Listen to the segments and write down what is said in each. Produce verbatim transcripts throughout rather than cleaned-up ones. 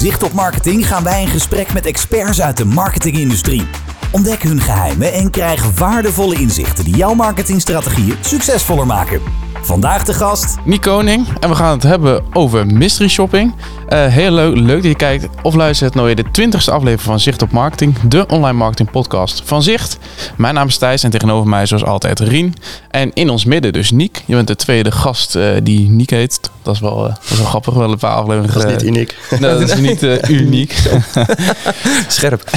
Zicht op Marketing gaan wij in gesprek met experts uit de marketingindustrie. Ontdek hun geheimen en krijg waardevolle inzichten die jouw marketingstrategieën succesvoller maken. Vandaag de gast Niek Koning en we gaan het hebben over mystery shopping. Uh, heel leuk, leuk dat je kijkt of luistert naar de twintigste aflevering van Zicht op Marketing, de online marketing podcast van Zicht. Mijn naam is Thijs en tegenover mij zoals altijd Rien. En in ons midden dus Niek. Je bent de tweede gast uh, die Niek heet. Dat is wel, uh, dat is wel grappig, wel een paar afleveringen. Dat is niet uniek. Uh, nou, dat is niet uh, uniek. Scherp.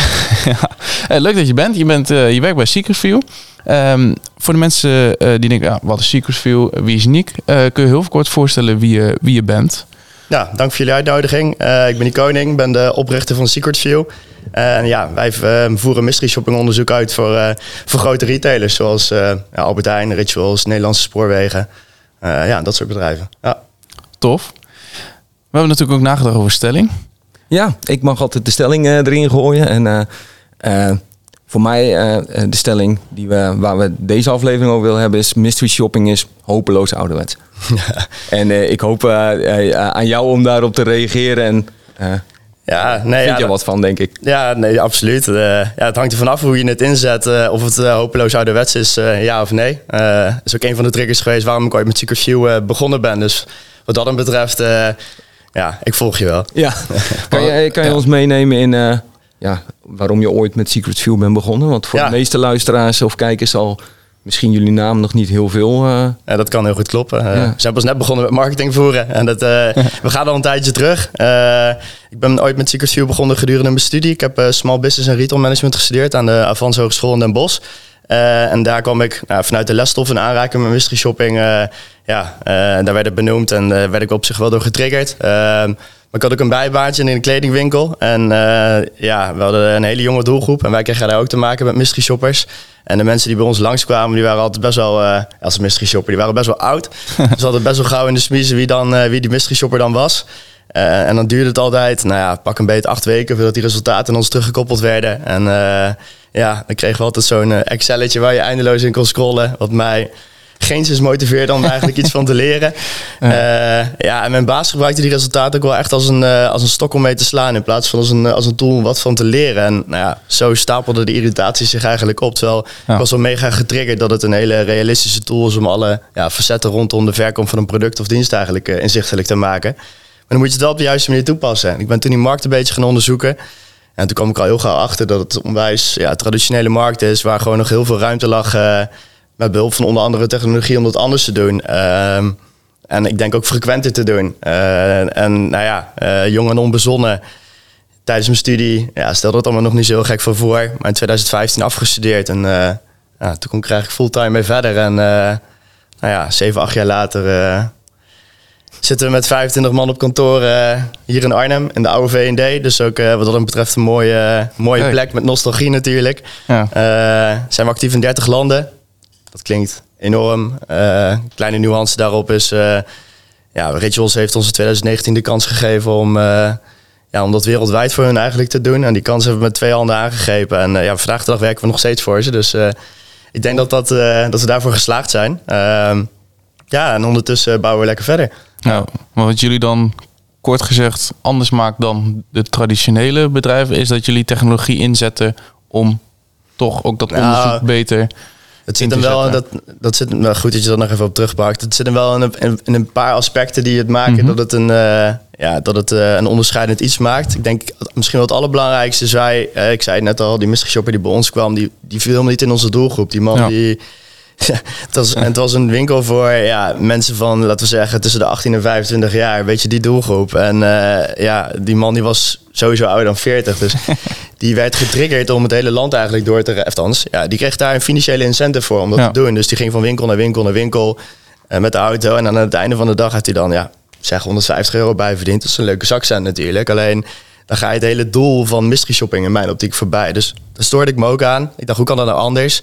Ja. Uh, leuk dat je bent. Je, bent, uh, je werkt bij Secret View. Um, voor de mensen uh, die denken, ja, wat is Secret View, wie is Niek? Uh, kun je heel kort voorstellen wie je, wie je bent? Ja, dank voor jullie uitnodiging. Uh, ik ben Niek Koning, ben de oprichter van Secret View. Uh, en ja, wij uh, voeren mystery shopping onderzoek uit voor, uh, voor grote retailers zoals uh, Albert Heijn, Rituals, Nederlandse Spoorwegen. Uh, ja, dat soort bedrijven. Ja. Tof. We hebben natuurlijk ook nagedacht over stelling. Ja, ik mag altijd de stelling uh, erin gooien en... Uh, Uh, voor mij uh, de stelling die we, waar we deze aflevering over willen hebben is... mystery shopping is hopeloos ouderwets. Ja. En uh, ik hoop uh, uh, aan jou om daarop te reageren en uh, ja, nee, vind ja, je er wat van, denk ik. Ja, nee, absoluut. Uh, ja, het hangt er vanaf hoe je het inzet, uh, of het uh, hopeloos ouderwets is, uh, ja of nee. Dat uh, is ook een van de triggers geweest waarom ik ooit met Secret View uh, begonnen ben. Dus wat dat dan betreft, uh, ja, ik volg je wel. Ja. Kan je, kan je ja. ons meenemen in... Uh, Ja, waarom je ooit met Secret View bent begonnen? Want voor ja. de meeste luisteraars of kijkers zal misschien jullie naam nog niet heel veel... Uh... Ja, dat kan heel goed kloppen. Uh, ja. We zijn pas net begonnen met marketing voeren. En dat, uh, we gaan al een tijdje terug. Uh, ik ben ooit met Secret View begonnen gedurende mijn studie. Ik heb uh, Small Business en Retail Management gestudeerd aan de Avans Hogeschool in Den Bosch. Uh, en daar kwam ik uh, vanuit de lesstof in aanraking met mystery shopping. Uh, ja, uh, daar werd het benoemd en daar uh, werd ik op zich wel door getriggerd. Uh, Maar ik had ook een bijbaantje in een kledingwinkel. En uh, ja, we hadden een hele jonge doelgroep. En wij kregen daar ook te maken met mystery shoppers. En de mensen die bij ons langskwamen, die waren altijd best wel... Uh, als mystery shopper, die waren best wel oud. Dus we hadden best wel gauw in de smiezen wie, dan, uh, wie die mystery shopper dan was. Uh, en dan duurde het altijd, nou ja, pak een beetje acht weken... voordat die resultaten aan ons teruggekoppeld werden. En uh, ja, dan kregen we altijd zo'n uh, Excelletje waar je eindeloos in kon scrollen. Wat mij... Geen zin motiveert om eigenlijk iets van te leren. Uh, ja, en mijn baas gebruikte die resultaten ook wel echt als een, uh, als een stok om mee te slaan... in plaats van als een, als een tool om wat van te leren. En nou ja, zo stapelden de irritaties zich eigenlijk op. Terwijl ja. ik was wel mega getriggerd dat het een hele realistische tool is... om alle ja, facetten rondom de verkoop van een product of dienst eigenlijk uh, inzichtelijk te maken. Maar dan moet je dat op de juiste manier toepassen. Ik ben toen die markt een beetje gaan onderzoeken... en toen kwam ik al heel gauw achter dat het onwijs ja, traditionele markt is... waar gewoon nog heel veel ruimte lag... Uh, met behulp van onder andere technologie om dat anders te doen. Uh, en ik denk ook frequenter te doen. Uh, en, en nou ja, uh, jong en onbezonnen. Tijdens mijn studie ja, stelde dat allemaal nog niet zo heel gek van voor. Maar in twintig vijftien afgestudeerd. En uh, ja, toen kon ik eigenlijk fulltime mee verder. En uh, nou ja, zeven, acht jaar later uh, zitten we met vijfentwintig man op kantoor uh, hier in Arnhem. In de oude V en D. Dus ook uh, wat dat betreft een mooie, mooie hey. plek met nostalgie natuurlijk. Ja. Uh, zijn we actief in dertig landen. Dat klinkt enorm. Uh, kleine nuance daarop is... Uh, ja, Rituals heeft ons in twintig negentien de kans gegeven om, uh, ja, om dat wereldwijd voor hun eigenlijk te doen. En die kans hebben we met twee handen aangegrepen. En uh, ja, vandaag de dag werken we nog steeds voor ze. Dus uh, ik denk dat, dat, uh, dat we daarvoor geslaagd zijn. Uh, ja, en ondertussen bouwen we lekker verder. Nou, maar wat jullie dan kort gezegd anders maakt dan de traditionele bedrijven... is dat jullie technologie inzetten om toch ook dat onderzoek nou, beter... Het zit hem wel, dat, dat zit, nou goed dat je dat nog even op terugpakt. Het zit hem wel in een, in een paar aspecten die het maken mm-hmm. dat het, een, uh, ja, dat het uh, een onderscheidend iets maakt. Ik denk misschien wel het allerbelangrijkste is wij, uh, ik zei het net al, die mystery shopper die bij ons kwam, die, die viel helemaal niet in onze doelgroep. Die man ja. die, het, was, het was een winkel voor ja, mensen van, laten we zeggen, tussen de achttien en vijfentwintig jaar. Weet je, die doelgroep. En uh, ja, die man die was sowieso ouder dan veertig, dus... Die werd getriggerd om het hele land eigenlijk door te rijden. Ja, die kreeg daar een financiële incentive voor om dat ja. te doen. Dus die ging van winkel naar winkel naar winkel uh, met de auto. En aan het einde van de dag had hij dan, ja, zeg honderdvijftig euro bij verdiend. Dat is een leuke zakcent natuurlijk. Alleen dan ga je het hele doel van mystery shopping in mijn optiek voorbij. Dus daar stoorde ik me ook aan. Ik dacht, hoe kan dat nou anders?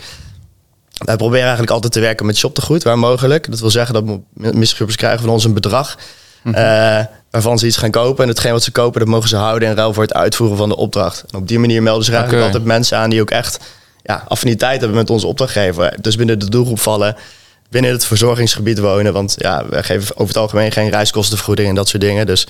Wij proberen eigenlijk altijd te werken met shoptegoed waar mogelijk. Dat wil zeggen dat mystery shoppers krijgen van ons een bedrag. Mm-hmm. Uh, waarvan ze iets gaan kopen. En hetgeen wat ze kopen, dat mogen ze houden in ruil voor het uitvoeren van de opdracht. En op die manier melden ze eigenlijk okay. altijd mensen aan die ook echt ja, affiniteit hebben met onze opdrachtgever. Dus binnen de doelgroep vallen, binnen het verzorgingsgebied wonen. Want ja, we geven over het algemeen geen reiskostenvergoeding en dat soort dingen. Dus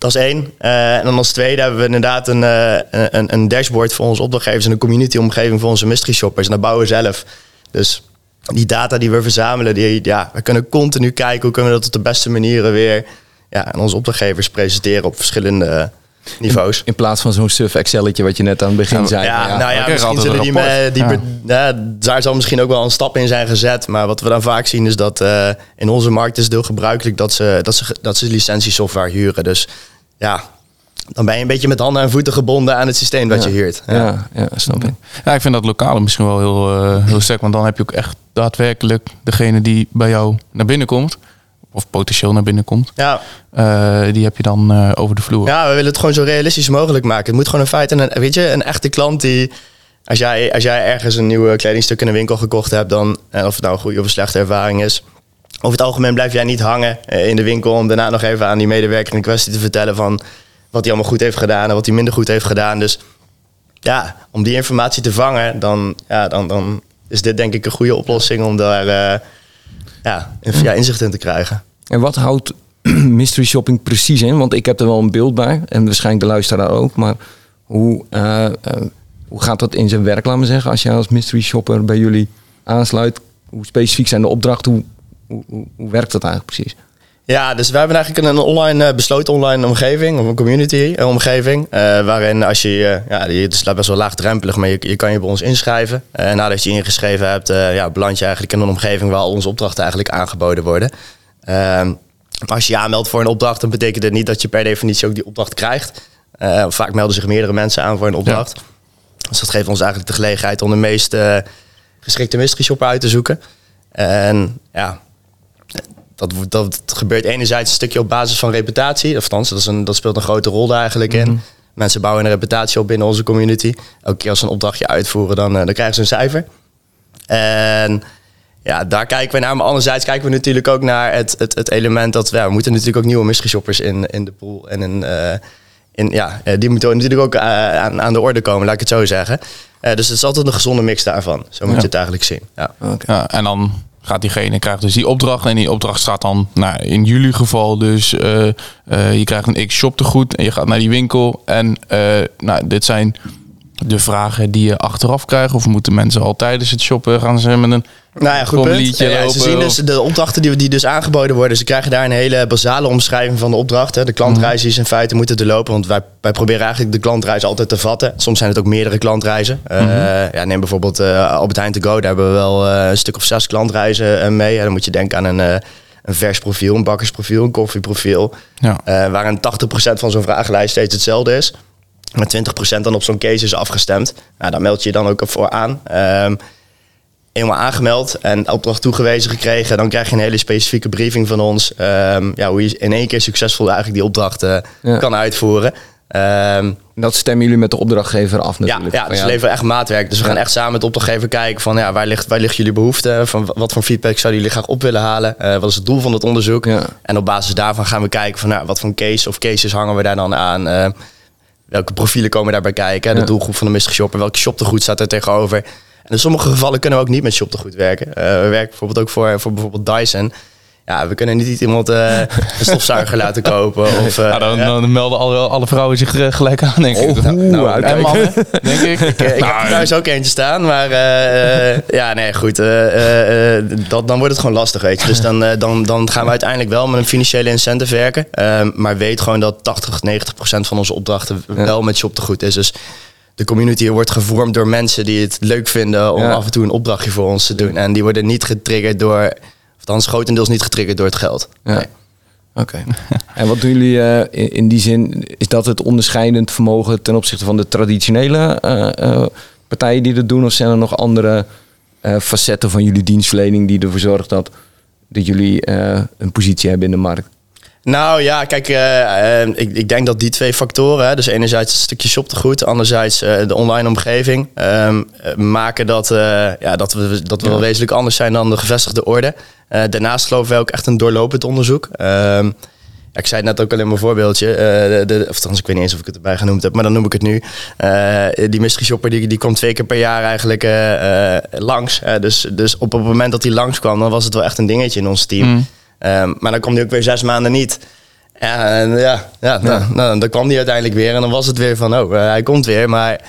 Dat is één. Uh, en dan als tweede hebben we inderdaad een, uh, een, een dashboard voor onze opdrachtgevers en een community-omgeving voor onze mystery shoppers. En dat bouwen we zelf. Dus die data die we verzamelen, die, ja, we kunnen continu kijken hoe kunnen we dat op de beste manieren weer ja, aan onze opdrachtgevers presenteren op verschillende uh, niveaus. In, in plaats van zo'n suf Excelletje wat je net aan het begin ja, zei. Ja, ja, nou ja, okay, misschien zullen die, me, die ja. Be, ja, daar zal misschien ook wel een stap in zijn gezet. Maar wat we dan vaak zien is dat uh, in onze markt is het heel gebruikelijk dat ze, dat ze, dat ze licentiesoftware huren. Dus ja, dan ben je een beetje met handen en voeten gebonden aan het systeem dat ja. je huurt. Ja, ja, ja snap ik. Ja, ik vind dat lokale misschien wel heel, uh, heel sterk. Want dan heb je ook echt daadwerkelijk degene die bij jou naar binnen komt. Of potentieel naar binnen komt. Ja. Uh, die heb je dan uh, over de vloer. Ja, we willen het gewoon zo realistisch mogelijk maken. Het moet gewoon een feit. En een, weet je, een echte klant die... Als jij, als jij ergens een nieuw kledingstuk in een winkel gekocht hebt... dan, en of het nou een goede of een slechte ervaring is... over het algemeen blijf jij niet hangen in de winkel... om daarna nog even aan die medewerker in kwestie te vertellen... van wat hij allemaal goed heeft gedaan en wat hij minder goed heeft gedaan. Dus ja, om die informatie te vangen... dan, ja, dan, dan is dit denk ik een goede oplossing om daar... Uh, Ja, ja, inzicht in te krijgen. En wat houdt mystery shopping precies in? Want ik heb er wel een beeld bij. En waarschijnlijk de luisteraar ook. Maar hoe, uh, uh, hoe gaat dat in zijn werk, laat maar zeggen? Als je als mystery shopper bij jullie aansluit. Hoe specifiek zijn de opdrachten? Hoe, hoe, hoe, hoe werkt dat eigenlijk precies? Ja, dus we hebben eigenlijk een online uh, besloten online omgeving. Of een community uh, omgeving. Uh, waarin als je... Uh, ja, het is best wel laagdrempelig. Maar je, je kan je bij ons inschrijven. Uh, en nadat je ingeschreven hebt... Uh, ja, beland je eigenlijk in een omgeving... waar al onze opdrachten eigenlijk aangeboden worden. Uh, als je je aanmeldt voor een opdracht... dan betekent dat niet dat je per definitie ook die opdracht krijgt. Uh, vaak melden zich meerdere mensen aan voor een opdracht. Ja. Dus dat geeft ons eigenlijk de gelegenheid... om de meest uh, geschikte mystery shopper uit te zoeken. En ja... Dat, dat gebeurt enerzijds een stukje op basis van reputatie. Of althans, dat, is een, dat speelt een grote rol daar eigenlijk mm-hmm. in. Mensen bouwen een reputatie op binnen onze community. Elke keer als ze een opdrachtje uitvoeren, dan, dan krijgen ze een cijfer. En ja, daar kijken we naar. Maar anderzijds kijken we natuurlijk ook naar het, het, het element... dat ja, we moeten natuurlijk ook nieuwe mystery shoppers in, in de pool. En in, uh, in, ja, die moeten natuurlijk ook uh, aan, aan de orde komen, laat ik het zo zeggen. Uh, dus het is altijd een gezonde mix daarvan. Zo moet ja. je het eigenlijk zien. Ja. Okay. Ja, en dan... gaat diegene krijgt dus die opdracht en die opdracht staat dan nou, in jullie geval dus uh, uh, je krijgt een X-shop tegoed en je gaat naar die winkel en uh, nou, dit zijn de vragen die je achteraf krijgt of moeten mensen al tijdens het shoppen gaan ze met een nou ja, goed punt. Ja, lopen, ze zien dus de opdrachten die, die dus aangeboden worden, ze krijgen daar een hele basale omschrijving van de opdracht. Hè. De klantreis is in feite moeten te lopen, want wij, wij proberen eigenlijk de klantreis altijd te vatten. Soms zijn het ook meerdere klantreizen. Uh, mm-hmm. ja, neem bijvoorbeeld uh, Albert Heijn to go, daar hebben we wel uh, een stuk of zes klantreizen uh, mee. Ja, dan moet je denken aan een, uh, een vers profiel, een bakkersprofiel, een koffieprofiel. Ja. Uh, waarin tachtig procent van zo'n vragenlijst steeds hetzelfde is. Met twintig procent dan op zo'n case is afgestemd. Nou, daar meld je je dan ook voor aan. Um, eenmaal aangemeld en opdracht toegewezen gekregen. Dan krijg je een hele specifieke briefing van ons. Um, ja, hoe je in één keer succesvol eigenlijk die opdracht uh, ja. kan uitvoeren. Um, dat stemmen jullie met de opdrachtgever af natuurlijk. Ja, ja, dus ja. we leveren echt maatwerk. Dus we gaan echt samen met de opdrachtgever kijken van ja, waar ligt, waar ligt jullie behoefte? Van wat voor feedback zouden jullie graag op willen halen? Uh, wat is het doel van het onderzoek? Ja. En op basis daarvan gaan we kijken van nou, wat voor case of cases hangen we daar dan aan? Uh, Welke profielen komen daarbij kijken? De ja. doelgroep van de mystery shopper. Welke shoptegoed staat er tegenover? En in sommige gevallen kunnen we ook niet met shoptegoed werken. Uh, we werken bijvoorbeeld ook voor, voor bijvoorbeeld Dyson. Ja, we kunnen niet iemand uh, een stofzuiger laten kopen. Of, uh, ja, dan, dan melden alle, alle vrouwen zich uh, gelijk aan, denk ik. Oh, nou, nou, en mannen, denk ik. Ik, ik nou, heb thuis ook eentje staan. Maar uh, uh, ja, nee, goed. Uh, uh, uh, dat, dan wordt het gewoon lastig, weet je. Dus dan, uh, dan, dan gaan we uiteindelijk wel met een financiële incentive werken. Uh, maar weet gewoon dat tachtig, negentig procent van onze opdrachten ja. wel met shop te goed is. Dus de community wordt gevormd door mensen die het leuk vinden... om ja. af en toe een opdrachtje voor ons te doen. En die worden niet getriggerd door... Althans, grotendeels niet getriggerd door het geld. Ja. Nee. Oké. Okay. En wat doen jullie uh, in, in die zin? Is dat het onderscheidend vermogen ten opzichte van de traditionele uh, uh, partijen die dat doen? Of zijn er nog andere uh, facetten van jullie dienstverlening die ervoor zorgt dat, dat jullie uh, een positie hebben in de markt? Nou ja, kijk, uh, uh, ik, ik denk dat die twee factoren, hè, dus enerzijds het stukje shoptegoed, anderzijds uh, de online omgeving, um, uh, maken dat, uh, ja, dat we, dat we ja. wel wezenlijk anders zijn dan de gevestigde orde. Uh, daarnaast geloven wij ook echt een doorlopend onderzoek. Um, ja, ik zei het net ook al in mijn voorbeeldje, uh, de, de, of althans, ik weet niet eens of ik het erbij genoemd heb, maar dan noem ik het nu. Uh, die mystery shopper die, die komt twee keer per jaar eigenlijk uh, uh, langs. Uh, dus, dus op het moment dat hij langskwam, dan was het wel echt een dingetje in ons team. Mm. Um, maar dan komt hij ook weer zes maanden niet. En ja, ja, nou, ja. Nou, dan kwam hij uiteindelijk weer. En dan was het weer van, oh, uh, hij komt weer. Maar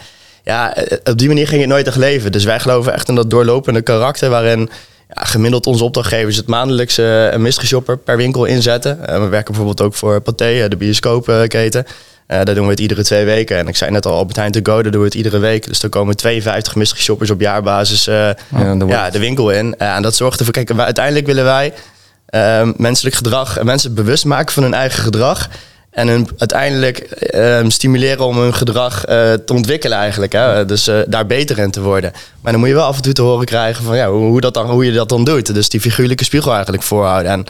ja, op die manier ging het nooit echt leven. Dus wij geloven echt in dat doorlopende karakter waarin... Ja, gemiddeld onze opdrachtgevers het maandelijkse een mystery shopper per winkel inzetten. Uh, we werken bijvoorbeeld ook voor Pathé, de bioscoopketen. Uh, daar doen we het iedere twee weken. En ik zei net al, Albert Heijn to go, daar doen we het iedere week. Dus er komen tweeënvijftig mystery shoppers op jaarbasis uh, ja, ja, de winkel in. Uh, en dat zorgt ervoor, kijk, uiteindelijk willen wij uh, menselijk gedrag... en mensen bewust maken van hun eigen gedrag... en hun uiteindelijk uh, stimuleren om hun gedrag uh, te ontwikkelen eigenlijk. Hè? Dus uh, daar beter in te worden. Maar dan moet je wel af en toe te horen krijgen van ja, hoe, hoe, dat dan, hoe je dat dan doet. Dus die figuurlijke spiegel eigenlijk voorhouden. En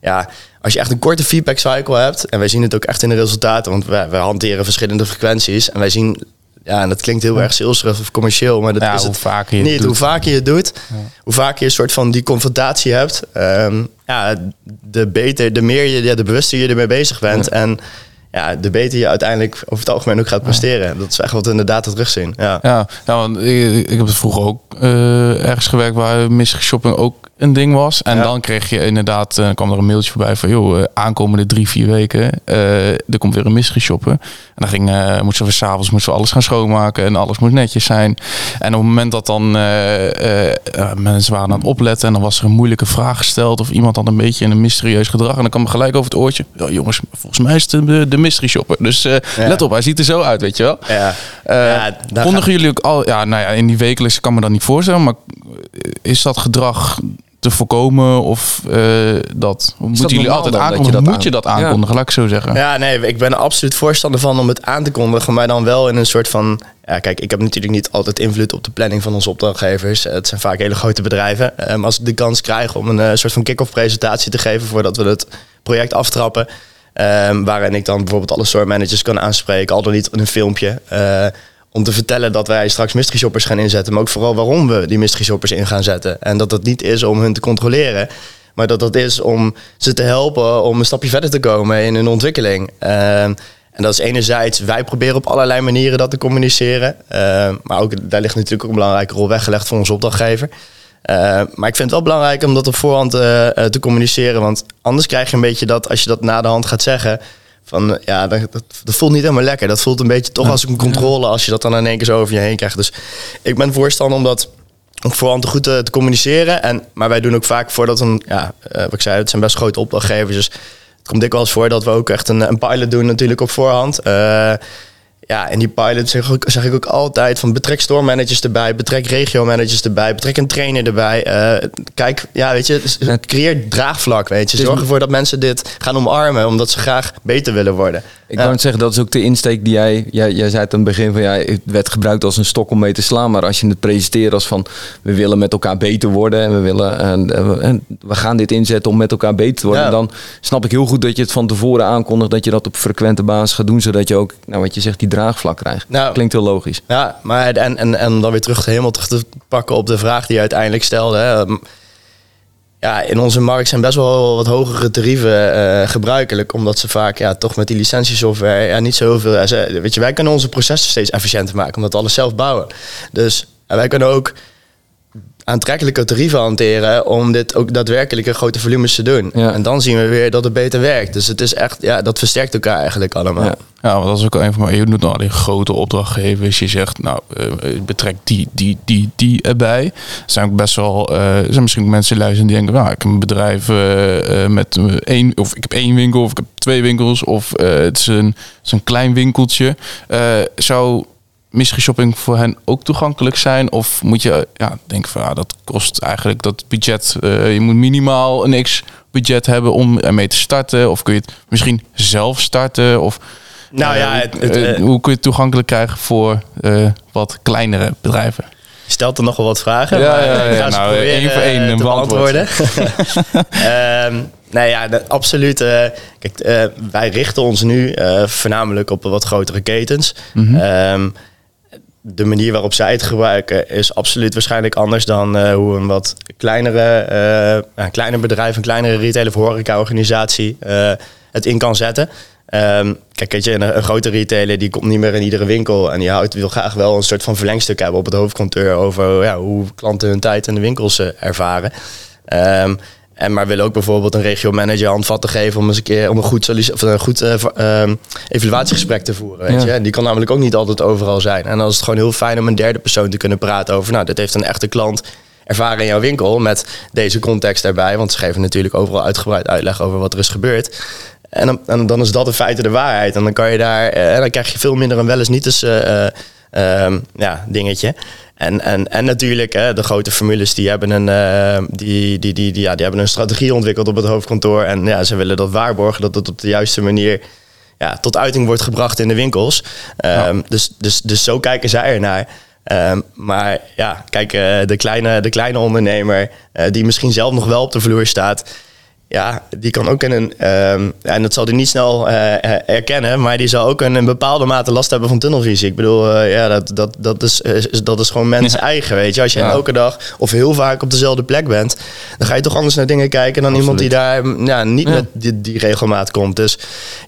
ja, als je echt een korte feedback cycle hebt... en wij zien het ook echt in de resultaten... want wij, wij hanteren verschillende frequenties... en wij zien, ja, en dat klinkt heel erg salesref of commercieel... maar dat ja, is hoe het vaker je niet. Het hoe vaker je het doet, ja. Hoe vaker je een soort van die confrontatie hebt... Um, ja, de beter, de meer je, ja, de bewuster je ermee bezig bent. Ja. En ja, de beter je uiteindelijk over het algemeen ook gaat presteren. Ja. Dat is echt wat we inderdaad terugzien. Ja, ja, nou, want ik, ik heb het vroeger ook uh, ergens gewerkt waar mystery-shopping ook een ding was. En ja. Dan kreeg je inderdaad, dan uh, kwam er een mailtje voorbij van joh, aankomende drie, vier weken, uh, er komt weer een mystery-shopper. En dan ging, uh, moesten we s'avonds moesten we alles gaan schoonmaken en alles moest netjes zijn. En op het moment dat dan uh, uh, uh, mensen waren aan het opletten en dan was er een moeilijke vraag gesteld of iemand had een beetje in een mysterieus gedrag. En dan kwam er gelijk over het oortje, oh, jongens, volgens mij is het de, de mystery shopper. Dus uh, ja. Let op, hij ziet er zo uit, weet je wel. Ja. Uh, ja, kondigen gaat... jullie ook al, ja, nou ja, in die wekelijkse kan me dat niet voorstellen, maar is dat gedrag te voorkomen of uh, dat moeten jullie altijd aankondigen? Dat je dat moet je dat aankondigen, ja. Laat ik zo zeggen. Ja, nee, ik ben er absoluut voorstander van om het aan te kondigen, maar dan wel in een soort van... Ja, kijk, ik heb natuurlijk niet altijd invloed op de planning van onze opdrachtgevers. Het zijn vaak hele grote bedrijven. Maar um, als ik de kans krijg om een uh, soort van kick-off presentatie te geven voordat we het project aftrappen... Um, waarin ik dan bijvoorbeeld alle store managers kan aanspreken, al dan niet in een filmpje... Uh, om te vertellen dat wij straks mystery shoppers gaan inzetten... maar ook vooral waarom we die mystery shoppers in gaan zetten. En dat dat niet is om hun te controleren... maar dat dat is om ze te helpen om een stapje verder te komen in hun ontwikkeling. Uh, en dat is enerzijds, wij proberen op allerlei manieren dat te communiceren. Uh, maar ook daar ligt natuurlijk ook een belangrijke rol weggelegd voor onze opdrachtgever. Uh, maar ik vind het wel belangrijk om dat op voorhand uh, te communiceren... want anders krijg je een beetje dat, als je dat na de hand gaat zeggen... Van ja, dat, dat voelt niet helemaal lekker. Dat voelt een beetje toch als een controle als je dat dan in één keer zo over je heen krijgt. Dus ik ben voorstander om dat voorhand goed te, te communiceren. En, maar wij doen ook vaak voordat een, ja, uh, wat ik zei, het zijn best grote opdrachtgevers. Dus het komt dikwijls voor dat we ook echt een, een pilot doen natuurlijk op voorhand. Uh, ja, en die pilot zeg, zeg ik ook altijd van betrek store managers erbij, betrek regio managers erbij, betrek een trainer erbij. Uh, kijk, ja, weet je, het creëert draagvlak, weet je. Zorg ervoor dat mensen dit gaan omarmen, omdat ze graag beter willen worden. Ik wou ja. zeggen, dat is ook de insteek die jij, jij... Jij zei het aan het begin van, ja, het werd gebruikt als een stok om mee te slaan. Maar als je het presenteert als van, we willen met elkaar beter worden. En we willen en, en we gaan dit inzetten om met elkaar beter te worden. Ja. Dan snap ik heel goed dat je het van tevoren aankondigt. Dat je dat op frequente basis gaat doen. Zodat je ook, nou wat je zegt, die draagvlak krijgt. Nou, klinkt heel logisch. Ja, maar en, en, en dan weer terug helemaal terug te pakken op de vraag die je uiteindelijk stelde. Hè. Ja, in onze markt zijn best wel wat hogere tarieven uh, gebruikelijk. Omdat ze vaak ja, toch met die licentiesoftware ja, niet zo heel veel... Ja, weet je, wij kunnen onze processen steeds efficiënter maken. Omdat we alles zelf bouwen. Dus en wij kunnen ook aantrekkelijke tarieven hanteren... om dit ook daadwerkelijk in grote volumes te doen. Ja. En dan zien we weer dat het beter werkt. Dus het is echt, ja, dat versterkt elkaar eigenlijk allemaal. Ja. Ja, want dat is ook een van... Je doet nou die grote opdrachtgevers. Je zegt, nou, betrek die, die, die, die erbij. Er zijn ook best wel... Uh, er zijn misschien mensen luisteren die denken... Nou, ik heb een bedrijf uh, met één... Of ik heb één winkel, of ik heb twee winkels. Of uh, het, is een, het is een klein winkeltje. Uh, zou mystery shopping voor hen ook toegankelijk zijn? Of moet je ja, denken van... Ah, dat kost eigenlijk dat budget. Uh, je moet minimaal een x-budget hebben om ermee te starten. Of kun je het misschien zelf starten? Of... Nou ja, het, het, uh, hoe kun je het toegankelijk krijgen voor uh, wat kleinere bedrijven? Je stelt er nog wel wat vragen. Ja, maar ja, ja, ja. Nou, één voor één een beantwoorden. um, nou ja, de, absoluut. Uh, kijk, uh, wij richten ons nu uh, voornamelijk op wat grotere ketens. Mm-hmm. Um, de manier waarop zij het gebruiken is absoluut waarschijnlijk anders dan uh, hoe een wat kleinere, uh, een kleiner bedrijf, een kleinere retail of horeca-organisatie uh, het in kan zetten. Um, kijk, weet je, een, een grote retailer die komt niet meer in iedere winkel en die houdt, wil graag wel een soort van verlengstuk hebben op het hoofdkantoor over ja, hoe klanten hun tijd in de winkels uh, ervaren. Um, En maar willen ook bijvoorbeeld een regiomanager handvatten geven om eens een keer om een goed, solic- of een goed uh, uh, evaluatiegesprek te voeren. Weet ja. je? En die kan namelijk ook niet altijd overal zijn. En dan is het gewoon heel fijn om een derde persoon te kunnen praten over, nou, dit heeft een echte klant ervaren in jouw winkel met deze context erbij. Want ze geven natuurlijk overal uitgebreid uitleg over wat er is gebeurd. En dan, en dan is dat in feite de waarheid. En dan kan je daar, en dan krijg je veel minder een wel eens niet eens uh, uh, ja, dingetje. En, en, en natuurlijk, hè, de grote formules die hebben, een, uh, die, die, die, die, ja, die hebben een strategie ontwikkeld op het hoofdkantoor. En ja, ze willen dat waarborgen dat het op de juiste manier ja, tot uiting wordt gebracht in de winkels. Um, ja. dus, dus, dus zo kijken zij ernaar. Um, maar ja, kijk, uh, de, kleine, de kleine ondernemer uh, die misschien zelf nog wel op de vloer staat, ja, die kan ook in een, um, en dat zal die niet snel uh, erkennen, maar die zal ook in een bepaalde mate last hebben van tunnelvisie. Ik bedoel, uh, ja, dat, dat, dat, is, is, dat is gewoon mens eigen, weet je. Als je ja. elke dag of heel vaak op dezelfde plek bent, dan ga je toch anders naar dingen kijken dan Absoluut. Iemand die daar ja, niet ja. met die, die regelmaat komt. Dus ik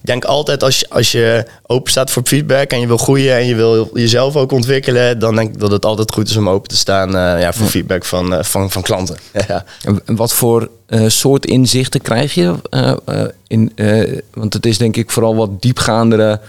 denk altijd, als je, als je open staat voor feedback en je wil groeien en je wil jezelf ook ontwikkelen, dan denk ik dat het altijd goed is om open te staan uh, ja, voor ja. feedback van, uh, van, van klanten. ja. En wat voor Uh, soort inzichten krijg je? Uh, uh, in, uh, want het is denk ik vooral wat diepgaandere.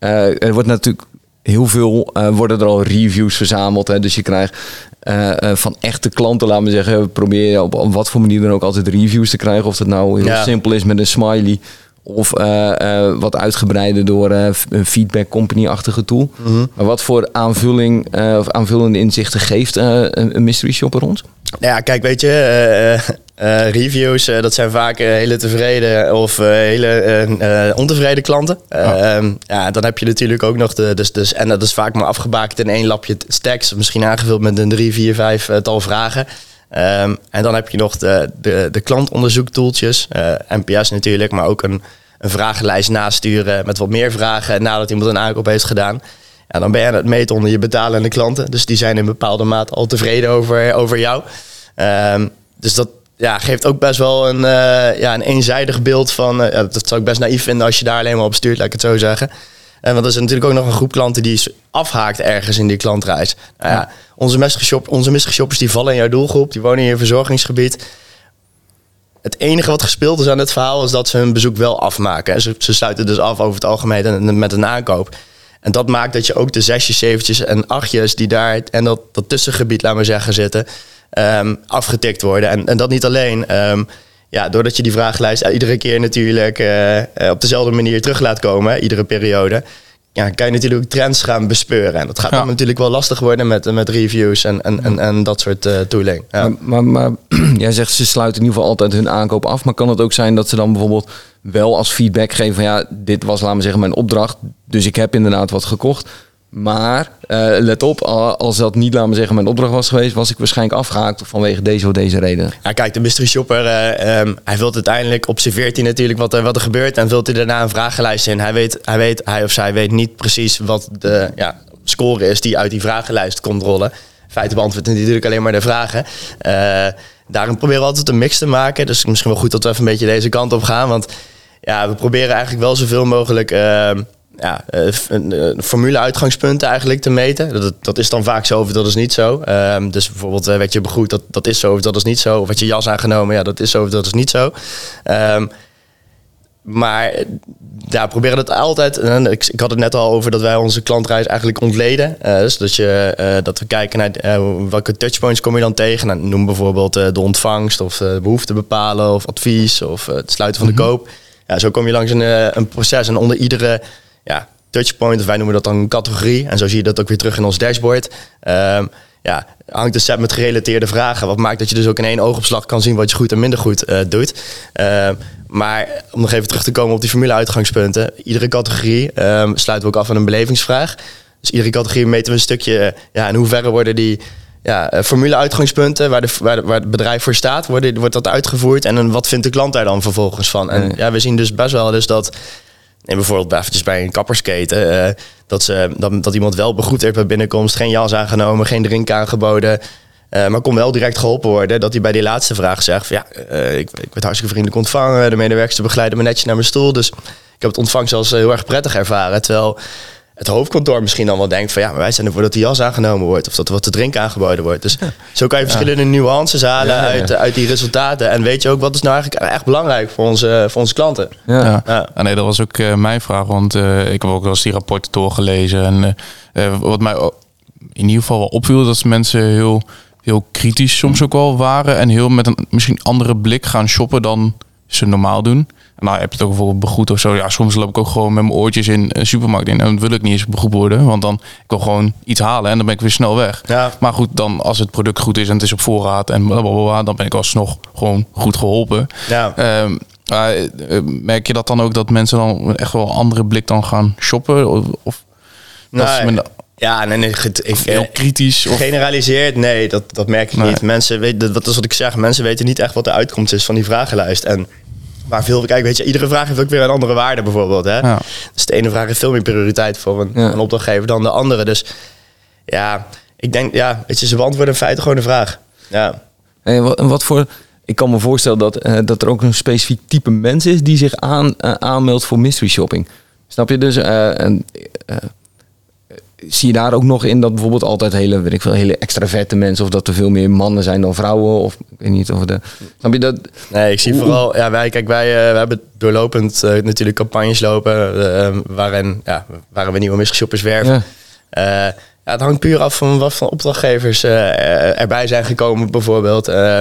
Uh, er wordt natuurlijk heel veel, uh, worden er al reviews verzameld. Hè? Dus je krijgt uh, uh, van echte klanten, laten we zeggen, probeer je op, op wat voor manier dan ook altijd reviews te krijgen. Of dat nou heel ja. simpel is met een smiley. Of uh, uh, wat uitgebreider door uh, een feedback company-achtige tool. Mm-hmm. Maar wat voor aanvulling uh, of aanvullende inzichten geeft uh, een mystery shopper ons? Ja, kijk, weet je, Uh, Uh, reviews, uh, dat zijn vaak uh, hele tevreden of uh, hele uh, uh, ontevreden klanten. Uh, oh. um, ja, dan heb je natuurlijk ook nog de, dus, dus, en dat is vaak maar afgebakend in één lapje tekst, misschien aangevuld met een drie, vier, vijf uh, tal vragen. Um, en dan heb je nog de, de, de klantonderzoektoeltjes, uh, N P S natuurlijk, maar ook een, een vragenlijst nasturen met wat meer vragen nadat iemand een aankoop heeft gedaan. Ja, dan ben je aan het meten onder je betalende klanten, dus die zijn in bepaalde mate al tevreden over, over jou. Um, dus dat Ja, geeft ook best wel een, uh, ja, een eenzijdig beeld van. Uh, dat zou ik best naïef vinden als je daar alleen maar op stuurt, laat ik het zo zeggen. En want er is natuurlijk ook nog een groep klanten die afhaakt ergens in die klantreis. Nou ja, onze misgeshoppers, onze misgeshoppers die vallen in jouw doelgroep, die wonen in je verzorgingsgebied. Het enige wat gespeeld is aan het verhaal is dat ze hun bezoek wel afmaken. Ze, ze sluiten dus af over het algemeen met een aankoop. En dat maakt dat je ook de zesjes, zeventjes en achtjes die daar en dat, dat tussengebied, laat maar zeggen, zitten, Um, afgetikt worden. En, en dat niet alleen. Um, ja, doordat je die vragenlijst uh, iedere keer natuurlijk uh, uh, op dezelfde manier terug laat komen, iedere periode, ja, kan je natuurlijk ook trends gaan bespeuren. En dat gaat ja. dan natuurlijk wel lastig worden met, met reviews en, en, en, en dat soort uh, tooling. Ja. Maar, maar, maar jij zegt, ze sluiten in ieder geval altijd hun aankoop af. Maar kan het ook zijn dat ze dan bijvoorbeeld wel als feedback geven van ja, dit was, laten we zeggen, mijn opdracht, dus ik heb inderdaad wat gekocht. Maar uh, let op, als dat niet, laten we zeggen, mijn opdracht was geweest, was ik waarschijnlijk afgehaakt vanwege deze of deze reden. Ja, kijk, de mystery shopper, uh, um, hij vult uiteindelijk, observeert hij natuurlijk wat, uh, wat er gebeurt en vult hij daarna een vragenlijst in. Hij weet, hij weet, hij of zij weet niet precies wat de ja, score is die uit die vragenlijst komt rollen. In feite beantwoordt hij natuurlijk alleen maar de vragen. Uh, daarom proberen we altijd een mix te maken. Dus misschien wel goed dat we even een beetje deze kant op gaan. Want ja, we proberen eigenlijk wel zoveel mogelijk Uh, Ja, formule-uitgangspunten eigenlijk te meten. Dat, dat is dan vaak zo of dat is niet zo. Um, dus bijvoorbeeld, uh, werd je begroet, dat, dat is zo of dat is niet zo. Of werd je jas aangenomen, ja, dat is zo of dat is niet zo. Um, maar ja, proberen dat altijd. En ik, ik had het net al over dat wij onze klantreis eigenlijk ontleden. Uh, dus dat, je, uh, dat we kijken naar uh, welke touchpoints kom je dan tegen. Nou, noem bijvoorbeeld uh, de ontvangst of uh, behoefte bepalen of advies of uh, het sluiten van de mm-hmm. koop. Ja, zo kom je langs een, uh, een proces en onder iedere ja, touchpoint, of wij noemen dat dan een categorie. En zo zie je dat ook weer terug in ons dashboard. Um, ja, hangt een set met gerelateerde vragen. Wat maakt dat je dus ook in één oogopslag kan zien wat je goed en minder goed uh, doet. Um, maar om nog even terug te komen op die formule-uitgangspunten. Iedere categorie um, sluiten we ook af aan een belevingsvraag. Dus iedere categorie meten we een stukje. Ja, in hoeverre worden die ja, formule-uitgangspunten waar, de, waar, de, waar het bedrijf voor staat, worden, wordt dat uitgevoerd? En een, wat vindt de klant daar dan vervolgens van? En ja, we zien dus best wel dus dat. En bijvoorbeeld eventjes bij een kappersketen, uh, dat, ze, dat, dat iemand wel begroet heeft bij binnenkomst, geen jas aangenomen, geen drink aangeboden, uh, maar kon wel direct geholpen worden. Dat hij bij die laatste vraag zegt van, ja, uh, ik, ik werd hartstikke vriendelijk ontvangen, de medewerkster begeleidde me netjes naar mijn stoel, dus ik heb het ontvangst als uh, heel erg prettig ervaren. Terwijl het hoofdkantoor misschien dan wel denkt van ja, maar wij zijn ervoor dat die jas aangenomen wordt of dat er wat te drinken aangeboden wordt. Dus ja. zo kan je verschillende ja. nuances halen ja, ja, ja. Uit, uit die resultaten. En weet je ook wat is nou eigenlijk echt belangrijk voor onze, voor onze klanten. Ja. Ja. Ja. Ah, nee, dat was ook uh, mijn vraag, want uh, ik heb ook wel eens die rapporten doorgelezen. En uh, uh, wat mij in ieder geval wel opviel, dat mensen heel, heel kritisch soms ook wel waren en heel met een misschien andere blik gaan shoppen dan ze normaal doen. Nou, heb je het ook bijvoorbeeld begroet of zo. Ja, soms loop ik ook gewoon met mijn oortjes in een supermarkt in. En dat wil ik niet eens begroet worden. Want dan ik wil gewoon iets halen en dan ben ik weer snel weg. Ja. Maar goed, dan als het product goed is en het is op voorraad en blablabla, dan ben ik alsnog gewoon goed geholpen. Ja. Um, uh, merk je dat dan ook dat mensen dan echt wel een andere blik dan gaan shoppen? Of, of nee. dat ze met Ja, nee, nee, ik, heel kritisch. Of... Generaliseerd, nee, dat, dat merk ik nee. niet. Mensen weten, dat is wat ik zeg, mensen weten niet echt wat de uitkomst is van die vragenlijst. En maar veel, kijk, weet je, iedere vraag heeft ook weer een andere waarde bijvoorbeeld. Hè? Ja. Dus de ene vraag heeft veel meer prioriteit voor een, ja. een opdrachtgever dan de andere. Dus ja, ik denk, ja, weet je, ze beantwoorden in feite gewoon een vraag. Ja. Hey, wat, wat voor, ik kan me voorstellen dat, uh, dat er ook een specifiek type mens is die zich aan, uh, aanmeldt voor mystery shopping. Snap je? Dus uh, en, uh, zie je daar ook nog in dat bijvoorbeeld altijd hele, weet ik veel, hele extraverte mensen... of dat er veel meer mannen zijn dan vrouwen? Of ik weet niet of de... Snap je dat? Nee, ik zie vooral... Ja, wij, kijk, wij, uh, wij hebben doorlopend uh, natuurlijk campagnes lopen... Uh, waarin, ja, waarin we nieuwe mystery-shoppers werven. Ja. Uh, ja, het hangt puur af van wat van opdrachtgevers uh, erbij zijn gekomen bijvoorbeeld. Uh,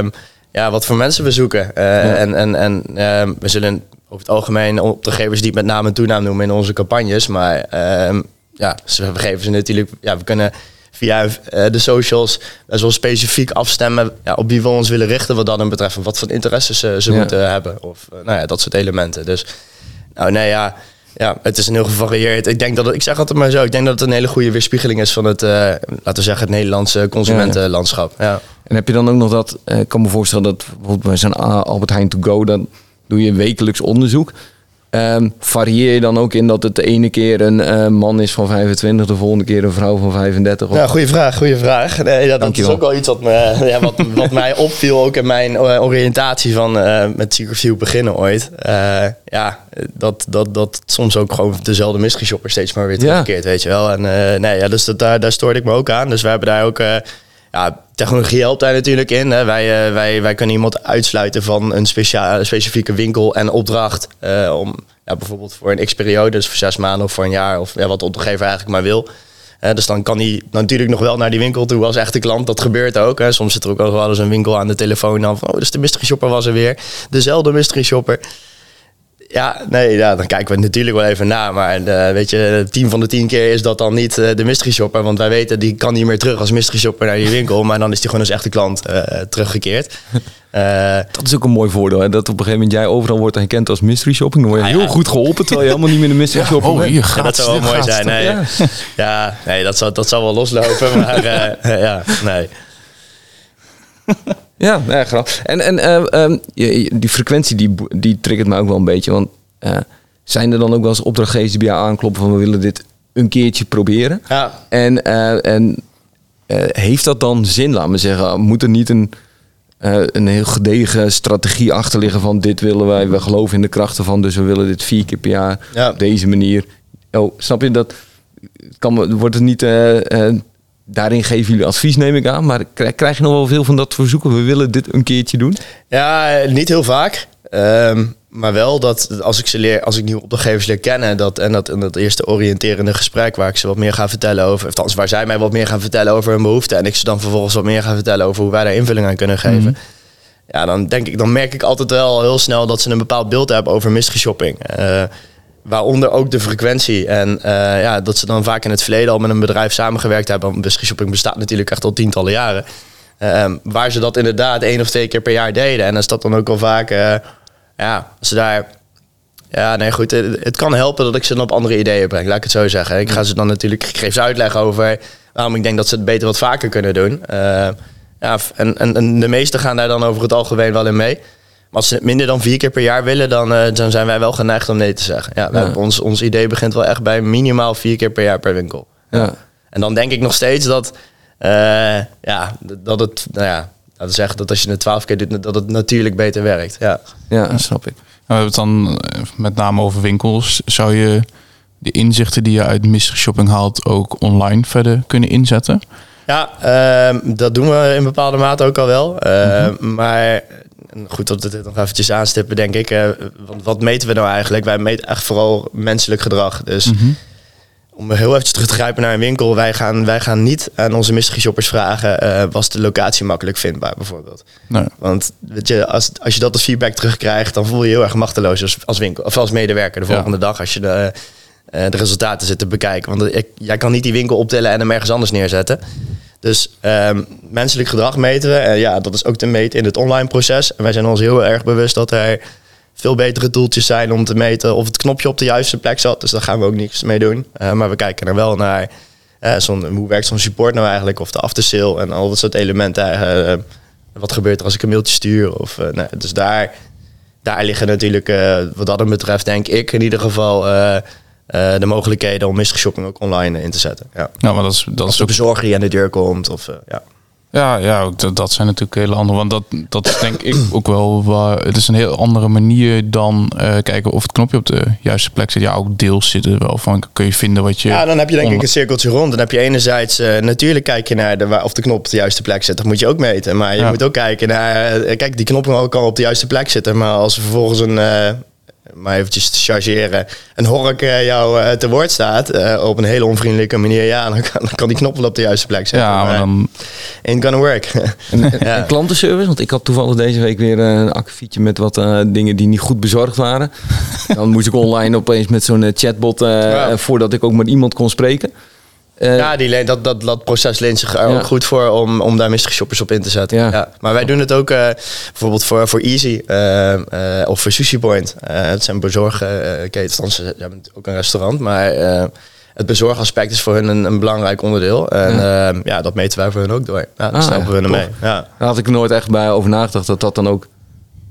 ja, wat voor mensen we zoeken. Uh, ja. En, en, en uh, we zullen over het algemeen opdrachtgevers die met naam en toenaam noemen in onze campagnes... maar uh, ja, we geven ze natuurlijk. Ja, we kunnen via uh, de socials best wel specifiek afstemmen ja, op wie we ons willen richten, wat dan betreft wat voor interesses ze, ze ja. moeten hebben of uh, nou ja, dat soort elementen. Dus, nou nee ja, ja, het is een heel gevarieerd. Ik denk dat het, ik zeg altijd maar zo. Ik denk dat het een hele goede weerspiegeling is van het, uh, laten we zeggen, het Nederlandse consumentenlandschap. Ja, ja. Ja. En heb je dan ook nog dat? Uh, ik kan me voorstellen dat bijvoorbeeld bij zo'n Albert Heijn to go, dan doe je wekelijks onderzoek. Um, varieer je dan ook in dat het de ene keer een uh, man is van vijfentwintig, de volgende keer een vrouw van vijfendertig? Of... Ja, goeie vraag, goeie vraag. Nee, ja, dat is ook wel iets wat, me, ja, wat, wat mij opviel, ook in mijn uh, oriëntatie van uh, met Secret View beginnen ooit. Uh, ja, dat, dat, dat soms ook gewoon dezelfde mystery shopper steeds maar weer terugkeert, ja. weet je wel. En uh, nee, ja, dus dat, daar, daar stoorde ik me ook aan. Dus we hebben daar ook... Uh, ja, technologie helpt daar natuurlijk in. Hè. Wij, wij, wij kunnen iemand uitsluiten van een specia- specifieke winkel en opdracht. Uh, om ja, bijvoorbeeld voor een x-periode, dus voor zes maanden of voor een jaar. Of ja, wat de opdrachtgever eigenlijk maar wil. Uh, dus dan kan hij natuurlijk nog wel naar die winkel toe als echte klant. Dat gebeurt ook. Hè. Soms zit er ook wel eens een winkel aan de telefoon. Dan van, oh, dus de mystery shopper was er weer. Dezelfde mystery shopper. Ja, nee, ja, dan kijken we natuurlijk wel even na. Maar uh, weet je, tien van de tien keer is dat dan niet uh, de mystery shopper. Want wij weten, die kan niet meer terug als mystery shopper naar die winkel. Maar dan is die gewoon als echte klant uh, teruggekeerd. Uh, dat is ook een mooi voordeel. Hè? Dat op een gegeven moment jij overal wordt herkend als mystery shopping. Dan word je ah, heel ja. goed geholpen, terwijl je helemaal niet meer de mystery ja, shopper bent. Oh, hier gaat ja, dat zou wel mooi zijn. Nee. Ja. ja, nee, dat zal, dat zal wel loslopen. Maar uh, ja, nee. Ja, ja, grappig. En, en uh, um, die frequentie, die, die triggert me ook wel een beetje. Want uh, zijn er dan ook wel eens opdrachtgevers die bij jou aankloppen van we willen dit een keertje proberen? Ja. En, uh, en uh, heeft dat dan zin, laat me zeggen? Moet er niet een, uh, een heel gedegen strategie achter liggen van dit willen wij, we geloven in de krachten van, dus we willen dit vier keer per jaar ja. op deze manier. Oh, snap je, dat kan, wordt het niet... Uh, uh, Daarin geven jullie advies, neem ik aan. Maar krijg je nog wel veel van dat verzoeken? We willen dit een keertje doen? Ja, niet heel vaak. Um, maar wel dat als ik ze leer, als ik nieuwe opdrachtgevers leer kennen... Dat, en, dat, en dat eerste oriënterende gesprek waar ik ze wat meer ga vertellen over... of althans waar zij mij wat meer gaan vertellen over hun behoeften... en ik ze dan vervolgens wat meer ga vertellen over hoe wij daar invulling aan kunnen geven... Mm-hmm. Ja, dan, denk ik, dan merk ik altijd wel heel snel dat ze een bepaald beeld hebben over mystery shopping... Uh, Waaronder ook de frequentie. En uh, ja, dat ze dan vaak in het verleden al met een bedrijf samengewerkt hebben. Want mystery shopping bestaat natuurlijk echt al tientallen jaren. Uh, waar ze dat inderdaad één of twee keer per jaar deden. En dan is dat dan ook al vaak... Uh, ja, als ze daar... Ja, nee goed. Het, het kan helpen dat ik ze dan op andere ideeën breng. Laat ik het zo zeggen. Ik ga ze dan natuurlijk... Ik geef ze uitleg over waarom ik denk dat ze het beter wat vaker kunnen doen. Uh, ja, en, en, en de meesten gaan daar dan over het algemeen wel in mee. Maar als ze het minder dan vier keer per jaar willen, dan, uh, dan zijn wij wel geneigd om nee te zeggen. Ja, ja. Ons, ons idee begint wel echt bij minimaal vier keer per jaar per winkel. Ja. En dan denk ik nog steeds dat, uh, ja, dat het, nou ja, laten we zeggen dat als je het twaalf keer doet, dat het natuurlijk beter werkt. Ja, ja, snap ik. We hebben het dan met name over winkels. Zou je de inzichten die je uit mystery shopping haalt ook online verder kunnen inzetten? Ja, uh, dat doen we in bepaalde mate ook al wel. Uh, mm-hmm. Maar goed dat we dit nog eventjes aanstippen, denk ik. Uh, want wat meten we nou eigenlijk? Wij meten echt vooral menselijk gedrag. Dus mm-hmm. om heel even terug te grijpen naar een winkel. Wij gaan, wij gaan niet aan onze mystery shoppers vragen... Uh, was de locatie makkelijk vindbaar, bijvoorbeeld. Nee. Want weet je, als, als je dat als feedback terugkrijgt... dan voel je je heel erg machteloos als, als, winkel, of als medewerker de volgende ja. dag... als je de, uh, de resultaten zit te bekijken. Want ik, jij kan niet die winkel optillen en hem ergens anders neerzetten... Dus um, menselijk gedrag meten we. En ja, dat is ook te meten in het online proces. En wij zijn ons heel erg bewust dat er veel betere toeltjes zijn om te meten of het knopje op de juiste plek zat. Dus daar gaan we ook niks mee doen. Uh, maar we kijken er wel naar uh, zo'n, hoe werkt zo'n support nou eigenlijk? Of de aftersale en al dat soort elementen. Uh, wat gebeurt er als ik een mailtje stuur? Of, uh, nee, dus daar, daar liggen natuurlijk, uh, wat dat betreft, denk ik in ieder geval... Uh, Uh, de mogelijkheden om mystery shopping ook online in te zetten. Ja, ja maar dat is, dat of de bezorger die aan de deur komt. Of, uh, ja, ja, ja dat, dat zijn natuurlijk hele andere... Want dat, dat is denk ik ook wel... Waar, het is een heel andere manier dan uh, kijken of het knopje op de juiste plek zit. Ja, ook deels zit er wel van. Kun je vinden wat je... Ja, dan heb je denk onder... ik een cirkeltje rond. Dan heb je enerzijds... Uh, natuurlijk kijk je naar de, waar, of de knop op de juiste plek zit. Dat moet je ook meten. Maar je ja. moet ook kijken naar... Uh, kijk, die knop kan op de juiste plek zitten. Maar als er vervolgens een... Uh, maar eventjes te chargeren, een hork jou te woord staat uh, op een hele onvriendelijke manier, ja, dan kan, dan kan die knop wel op de juiste plek zijn. Ja, maar dan... Ain't gonna work. En, en klantenservice, want ik had toevallig deze week weer een akkefietje met wat uh, dingen die niet goed bezorgd waren. Dan moest ik online opeens met zo'n chatbot, uh, ja. voordat ik ook met iemand kon spreken. Uh, ja, die, dat, dat, dat proces leent zich er ook ja. goed voor om, om daar mystery shoppers op in te zetten. Ja. Ja. Maar wij doen het ook uh, bijvoorbeeld voor, voor Easy uh, uh, of voor Sushi Point. Uh, het zijn bezorgketens, uh, ze hebben ook een restaurant, maar uh, het bezorgaspect is voor hun een, een belangrijk onderdeel. En ja. Uh, ja, dat meten wij voor hun ook door. Ja, daar snappen we hun mee. Ja. Daar had ik nooit echt bij over nagedacht dat dat dan ook...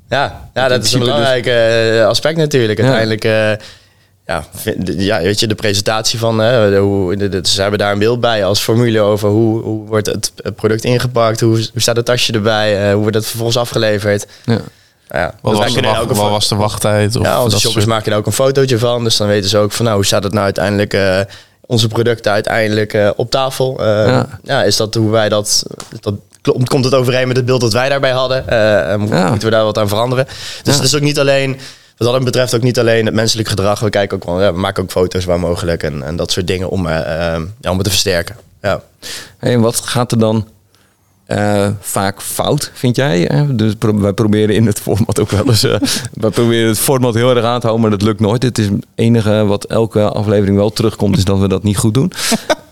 Ja, ja dat is een belangrijk dus. aspect natuurlijk. Uiteindelijk... Ja. Uh, Ja, ja, weet je, de presentatie van, hè, hoe, ze hebben daar een beeld bij als formule over hoe, hoe wordt het product ingepakt, hoe, hoe staat het tasje erbij, hoe wordt het vervolgens afgeleverd. Ja. Ja, wat was de, wacht, wat was de wachttijd? Of ja, onze dat shoppers soort... maken er ook een fotootje van, dus dan weten ze ook van, nou, hoe staat het nou uiteindelijk, uh, onze producten uiteindelijk uh, op tafel. Uh, ja. Ja, is dat hoe wij dat... dat komt het overeen met het beeld dat wij daarbij hadden? Uh, moeten ja. we daar wat aan veranderen? Dus ja. het is ook niet alleen... Wat dat betreft ook niet alleen het menselijk gedrag. We kijken ook wel, ja, we maken ook foto's waar mogelijk en, en dat soort dingen om, uh, ja, om het te versterken. Ja. Hey, en wat gaat er dan uh, vaak fout, vind jij? Uh, dus pro- wij proberen in het format ook wel eens. Uh, wij proberen het format heel erg aan te houden, maar dat lukt nooit. Het is het enige wat elke aflevering wel terugkomt, is dat we dat niet goed doen.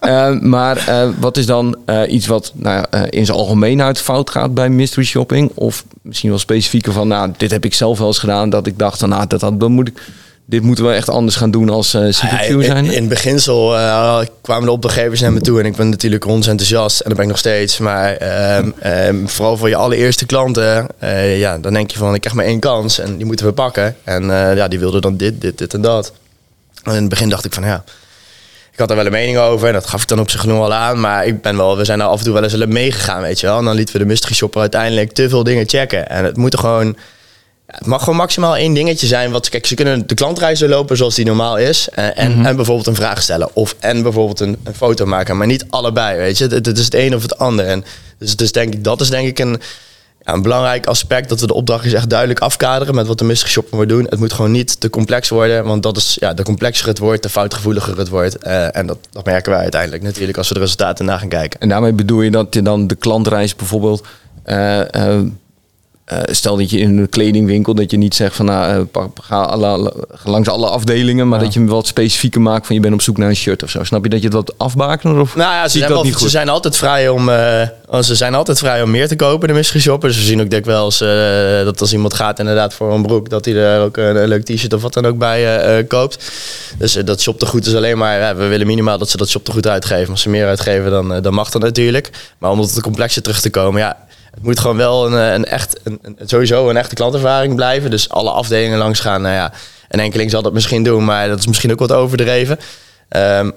Uh, maar uh, wat is dan uh, iets wat nou, uh, in zijn algemeenheid fout gaat bij mystery shopping? Of misschien wel specifieker van, nou, dit heb ik zelf wel eens gedaan. Dat ik dacht, van, nou, dat, dat, dat moet ik, dit moeten we echt anders gaan doen als uh, Secret View zijn. In, in het beginsel uh, kwamen de opdrachtgevers naar me toe. En ik ben natuurlijk ons enthousiast. En dat ben ik nog steeds. Maar um, um, vooral voor je allereerste klanten. Uh, ja, dan denk je van, ik krijg maar één kans. En die moeten we pakken. En uh, ja, die wilden dan dit, dit, dit en dat. En in het begin dacht ik van, ja... Ik had er wel een mening over en dat gaf ik dan op zich genoeg al aan. Maar ik ben wel, we zijn er af en toe wel eens meegegaan, weet je wel. En dan lieten we de mystery shopper uiteindelijk te veel dingen checken. En het moet er gewoon... Het mag gewoon maximaal één dingetje zijn. Wat, kijk, ze kunnen de klantreis doorlopen zoals die normaal is. En, en, mm-hmm. en bijvoorbeeld een vraag stellen. Of en bijvoorbeeld een, een foto maken. Maar niet allebei, weet je. Het, het is het een of het ander. En dus het is denk ik, dat is denk ik een... Ja, een belangrijk aspect dat we de opdrachtjes echt duidelijk afkaderen met wat de mystery shopper moet doen. Het moet gewoon niet te complex worden, want dat is ja, de complexer het wordt, de foutgevoeliger het wordt. Uh, en dat, dat merken wij uiteindelijk natuurlijk als we de resultaten na gaan kijken. En daarmee bedoel je dat je dan de klantreis bijvoorbeeld... Uh, uh, Uh, stel dat je in een kledingwinkel, dat je niet zegt van nou, uh, pa, ga alle, langs alle afdelingen, maar ja. dat je hem wat specifieker maakt van je bent op zoek naar een shirt of zo. Snap je dat je dat afbakenen? Of nou ja, ze, zijn, dat wel, ze zijn altijd vrij om uh, ze zijn altijd vrij om meer te kopen, de mystery shoppers. We zien ook dikwijls uh, dat als iemand gaat inderdaad voor een broek, dat hij er ook een, een leuk t-shirt of wat dan ook bij uh, uh, koopt. Dus uh, dat shoptegoed is alleen maar, uh, we willen minimaal dat ze dat shoptegoed uitgeven. Als ze meer uitgeven, dan, uh, dan mag dat natuurlijk. Maar om tot het complexe terug te komen, ja. Het moet gewoon wel een, een echt, een, sowieso een echte klantervaring blijven. Dus alle afdelingen langs gaan. Nou ja, een enkeling zal dat misschien doen, maar dat is misschien ook wat overdreven. Um,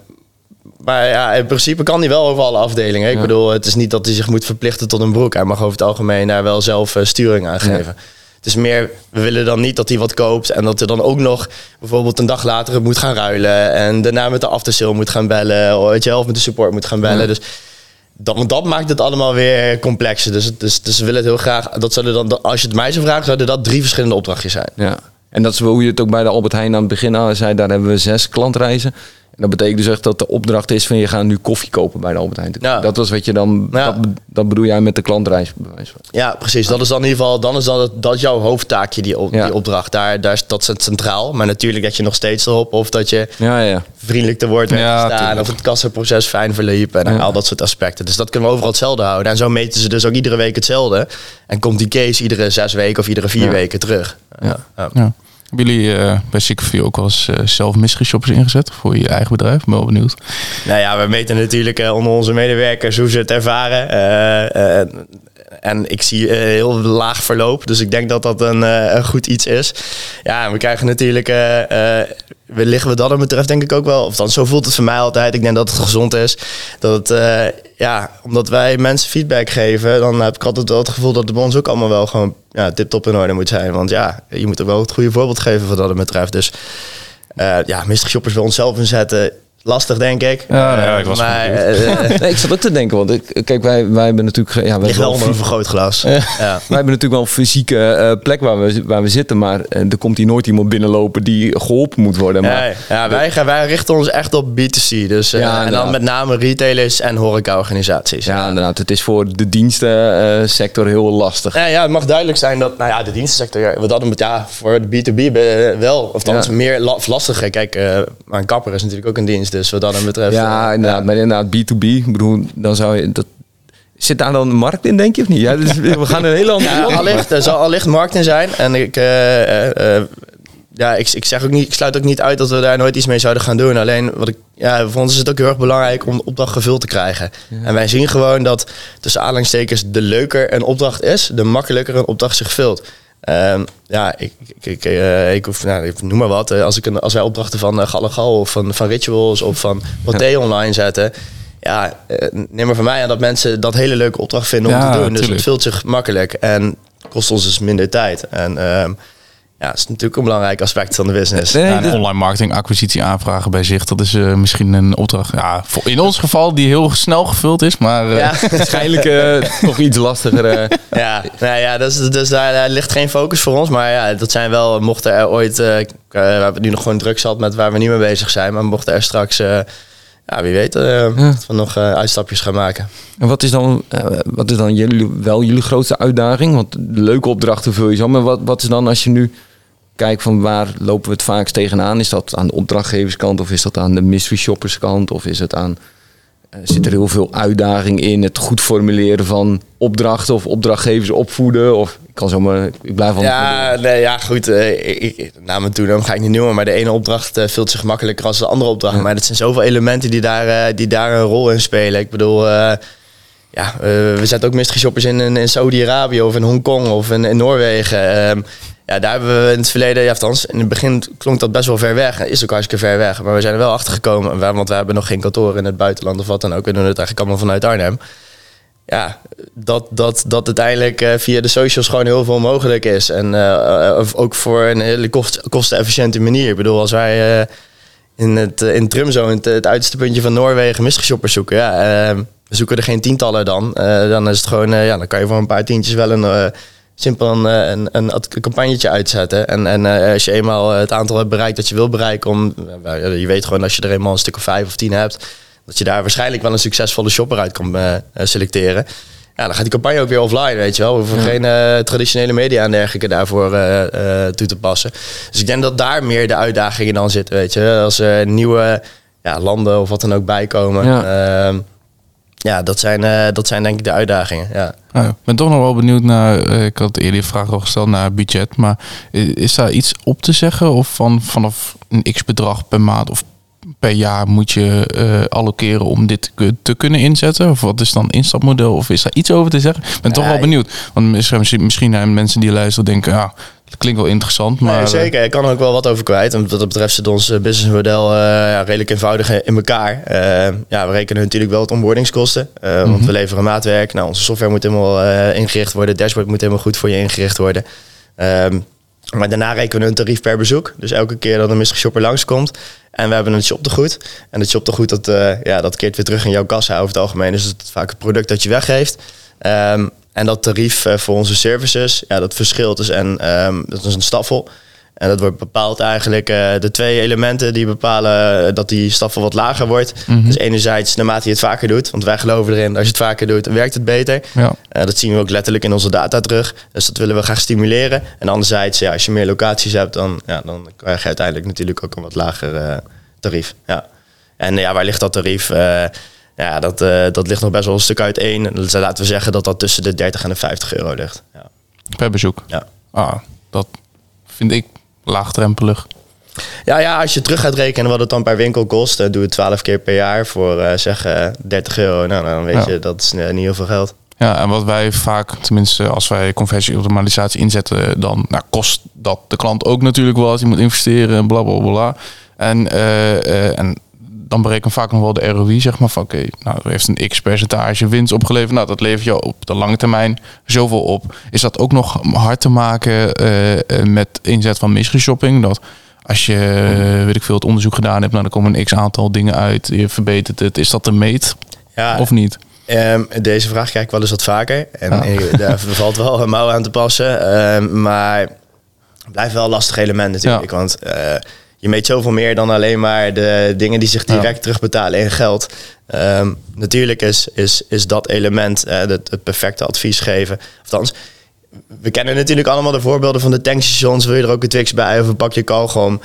maar ja, in principe kan hij wel over alle afdelingen. Ik ja. bedoel, het is niet dat hij zich moet verplichten tot een broek. Hij mag over het algemeen daar wel zelf uh, sturing aan geven. Ja. Het is meer, we willen dan niet dat hij wat koopt en dat er dan ook nog bijvoorbeeld een dag later het moet gaan ruilen. En daarna met de aftersale moet gaan bellen, of, weet je, of met de support moet gaan bellen. Ja. Dus dat, dat maakt het allemaal weer complexer. Dus, dus, dus we willen het heel graag, dat zouden dan, als je het mij zou vragen, zouden dat drie verschillende opdrachtjes zijn. Ja. En dat is hoe je het ook bij de Albert Heijn aan het begin al zei, daar hebben we zes klantreizen. En dat betekent dus echt dat de opdracht is van je gaat nu koffie kopen bij de Albert Heijn. Ja. Dat was wat je dan, ja. dat, dat bedoel jij met de klantreis. Ja, precies. Dat is dan in ieder geval, dan is dat, dat is jouw hoofdtaakje, die, op, ja. die opdracht. Daar, daar is dat het centraal. Maar natuurlijk dat je nog steeds erop of dat je ja, ja. vriendelijk te woord werd ja, gestaan. Tuurlijk. Of het kassaproces fijn verliep en ja. al dat soort aspecten. Dus dat kunnen we overal hetzelfde houden. En zo meten ze dus ook iedere week hetzelfde. En komt die case iedere zes weken of iedere vier ja. weken terug. Ja. Ja. Ja. Hebben jullie uh, bij Secret View ook wel eens uh, zelf mystery-shoppers ingezet voor je eigen bedrijf? Ik ben wel benieuwd. Nou ja, we meten natuurlijk uh, onder onze medewerkers hoe ze het ervaren. Uh, uh, en ik zie uh, heel laag verloop, dus ik denk dat dat een, uh, een goed iets is. Ja, we krijgen natuurlijk... Uh, uh, we liggen we dat het betreft denk ik ook wel. Of dan, zo voelt het voor mij altijd. Ik denk dat het gezond is. Dat het, uh, ja, omdat wij mensen feedback geven, dan heb ik altijd wel het gevoel dat het bij ons ook allemaal wel gewoon ja, tip-top in orde moet zijn. Want ja, je moet er wel het goede voorbeeld geven wat dat het betreft. Dus uh, ja, mystery shoppers bij onszelf inzetten. Lastig, denk ik. Ja, nee, ja, ik was maar, uh, nee, ik zat ook te denken, want ik, kijk, wij, wij hebben natuurlijk... Ja, we ligt wel onder een vergrootglas. Ja. Ja. Wij hebben natuurlijk wel een fysieke uh, plek waar we, waar we zitten, maar uh, er komt hier nooit iemand binnenlopen die geholpen moet worden. Maar, ja, ja, wij, gaan, wij richten ons echt op B twee C. Dus, uh, ja, en dan met name retailers en horecaorganisaties. Ja, ja, inderdaad. Het is voor de dienstensector heel lastig. Ja, ja, het mag duidelijk zijn dat nou ja, de dienstensector, ja, wat dat moet, ja, voor de B twee B wel, of dan is ja. meer la- lastiger. Kijk, uh, maar een kapper is natuurlijk ook een dienst. Dus wat dat dan betreft... Ja, inderdaad. Ja. Maar inderdaad, B twee B. Ik bedoel, dan zou je... Dat, zit daar dan een markt in, denk je, of niet? Ja, dus we gaan een hele andere... Ja, allicht, er zal allicht markt in zijn. En ik... Uh, uh, ja, ik, ik zeg ook niet... Ik sluit ook niet uit dat we daar nooit iets mee zouden gaan doen. Alleen, wat ik... Ja, voor ons is het ook heel erg belangrijk om de opdracht gevuld te krijgen. Ja. En wij zien gewoon dat, tussen aanhalingstekens, de leuker een opdracht is, de makkelijker een opdracht zich vult. Um, ja, ik, ik, ik, uh, ik hoef, nou, noem maar wat. Uh, als, ik een, als wij opdrachten van uh, Galagal of van, van Rituals of van Pathé ja. online zetten. Ja, uh, neem maar van mij aan dat mensen dat hele leuke opdracht vinden om ja, te doen. Tuurlijk. Dus het vult zich makkelijk en kost ons dus minder tijd. En um, ja, dat is natuurlijk een belangrijk aspect van de business. Nee, ja, de online marketing acquisitie aanvragen bij zich, dat is uh, misschien een opdracht. Ja, in ons geval die heel snel gevuld is, maar uh, ja. waarschijnlijk uh, toch iets lastiger. Uh. Ja, nou ja, dus, dus daar, daar ligt geen focus voor ons. Maar ja, dat zijn wel, mochten er ooit, uh, we hebben nu nog gewoon druk zat met waar we niet mee bezig zijn, maar mochten er straks... Uh, Ja, wie weet uh, ja. dat we nog uh, uitstapjes gaan maken. En wat is dan, uh, wat is dan jullie, wel jullie grootste uitdaging? Want leuke opdrachten vul je zo. Maar wat, wat is dan als je nu kijkt van waar lopen we het vaakst tegenaan? Is dat aan de opdrachtgeverskant of is dat aan de mystery shopperskant? Of is het aan, uh, zit er heel veel uitdaging in het goed formuleren van opdrachten of opdrachtgevers opvoeden? Of ik kan zomaar, ik blijf al... Ja, nee, ja goed. Uh, ik, ik, na mijn toename ga ik niet noemen, maar de ene opdracht uh, vult zich makkelijker als de andere opdracht. Ja. Maar dat zijn zoveel elementen die daar, uh, die daar een rol in spelen. Ik bedoel, uh, ja, uh, we zetten ook mystery shoppers in, in, in Saudi-Arabië of in Hongkong of in, in Noorwegen. Um, ja, daar hebben we in het verleden, ja, althans, in het begin klonk dat best wel ver weg. Is ook hartstikke ver weg, maar we zijn er wel achter gekomen, want we hebben nog geen kantoor in het buitenland of wat dan ook. We doen het eigenlijk allemaal vanuit Arnhem. Ja, dat, dat, dat uiteindelijk uh, via de socials gewoon heel veel mogelijk is. En uh, ook voor een hele kost, kostenefficiënte manier. Ik bedoel, als wij uh, in het in Tromsø, het, het uiterste puntje van Noorwegen, mystery shoppers zoeken. Ja, uh, we zoeken er geen tientallen dan. Uh, dan is het gewoon, uh, ja, dan kan je voor een paar tientjes wel een uh, simpel een, een, een, een campagnetje uitzetten. En, en uh, als je eenmaal het aantal hebt bereikt dat je wil bereiken, om, uh, je weet gewoon als je er eenmaal een stuk of vijf of tien hebt, dat je daar waarschijnlijk wel een succesvolle shopper uit kan uh, selecteren. Ja, dan gaat die campagne ook weer offline, weet je wel. We hoeven ja. geen uh, traditionele media en dergelijke daarvoor uh, uh, toe te passen. Dus ik denk dat daar meer de uitdagingen dan zitten, weet je. Als er uh, nieuwe ja, landen of wat dan ook bijkomen. Ja, uh, ja dat, zijn, uh, dat zijn denk ik de uitdagingen, ja. Nou, ik ben toch nog wel benieuwd naar, uh, ik had eerder de vraag al gesteld naar budget. Maar is daar iets op te zeggen? Of van, vanaf een x-bedrag per maand of per jaar moet je uh, allokeren om dit te kunnen inzetten? Of wat is dan instapmodel? Of is daar iets over te zeggen? Ik ben ja, toch wel benieuwd. Want misschien, misschien zijn mensen die luisteren denken, ja, dat klinkt wel interessant. Maar nee, zeker, ik kan er ook wel wat over kwijt. En wat dat betreft zit ons businessmodel uh, ja, redelijk eenvoudig in elkaar. Uh, ja, we rekenen natuurlijk wel het onboardingskosten. Uh, want mm-hmm. we leveren maatwerk. Nou, onze software moet helemaal uh, ingericht worden. Het dashboard moet helemaal goed voor je ingericht worden. Um, maar daarna rekenen we een tarief per bezoek. Dus elke keer dat een mystery shopper langskomt en we hebben een shoptegoed. En dat shoptegoed dat, uh, ja, dat keert weer terug in jouw kassa over het algemeen. Dus dat is vaak het product dat je weggeeft. Um, en dat tarief uh, voor onze services, ja, dat verschilt. Dus en, um, dat is een staffel. En dat wordt bepaald eigenlijk, uh, de twee elementen die bepalen dat die staffel wat lager wordt. Mm-hmm. Dus enerzijds naarmate je het vaker doet, want wij geloven erin, als je het vaker doet, werkt het beter. Ja. Uh, dat zien we ook letterlijk in onze data terug. Dus dat willen we graag stimuleren. En anderzijds, ja, als je meer locaties hebt, dan, ja, dan krijg je uiteindelijk natuurlijk ook een wat lager uh, tarief. Ja. En uh, ja, waar ligt dat tarief? Uh, ja, dat, uh, dat ligt nog best wel een stuk uiteen. Dus laten we zeggen dat dat tussen de dertig en de vijftig euro ligt. Ja. Per bezoek? Ja. Ah, dat vind ik laagdrempelig. Ja, ja, als je terug gaat rekenen wat het dan per winkel kost, uh, doe het twaalf keer per jaar voor uh, zeg uh, dertig euro. Nou, dan weet ja. je, dat is uh, niet heel veel geld. Ja, en wat wij vaak, tenminste als wij conversieoptimalisatie inzetten, dan nou, kost dat de klant ook natuurlijk wel. Als je moet investeren en blablabla. Bla, bla. En, uh, uh, en dan berekenen vaak nog wel de R O I, zeg maar, van oké, okay, nou, er heeft een x-percentage winst opgeleverd. Nou, dat levert jou op de lange termijn zoveel op. Is dat ook nog hard te maken uh, met inzet van mystery shopping? Dat als je, uh, weet ik veel, het onderzoek gedaan hebt, nou, dan komen een x-aantal dingen uit, je verbetert het. Is dat een meet ja, of niet? Um, deze vraag krijg ik wel eens wat vaker. En ah. ik, daar valt wel een mouw aan te passen. Um, maar het blijft wel een lastig element natuurlijk, ja. want... Uh, Je meet zoveel meer dan alleen maar de dingen die zich direct ja. terugbetalen in geld. Um, natuurlijk is, is, is dat element uh, het, het perfecte advies geven. Althans, we kennen natuurlijk allemaal de voorbeelden van de tankstations. Wil je er ook een Twix bij of een pakje kauwgom?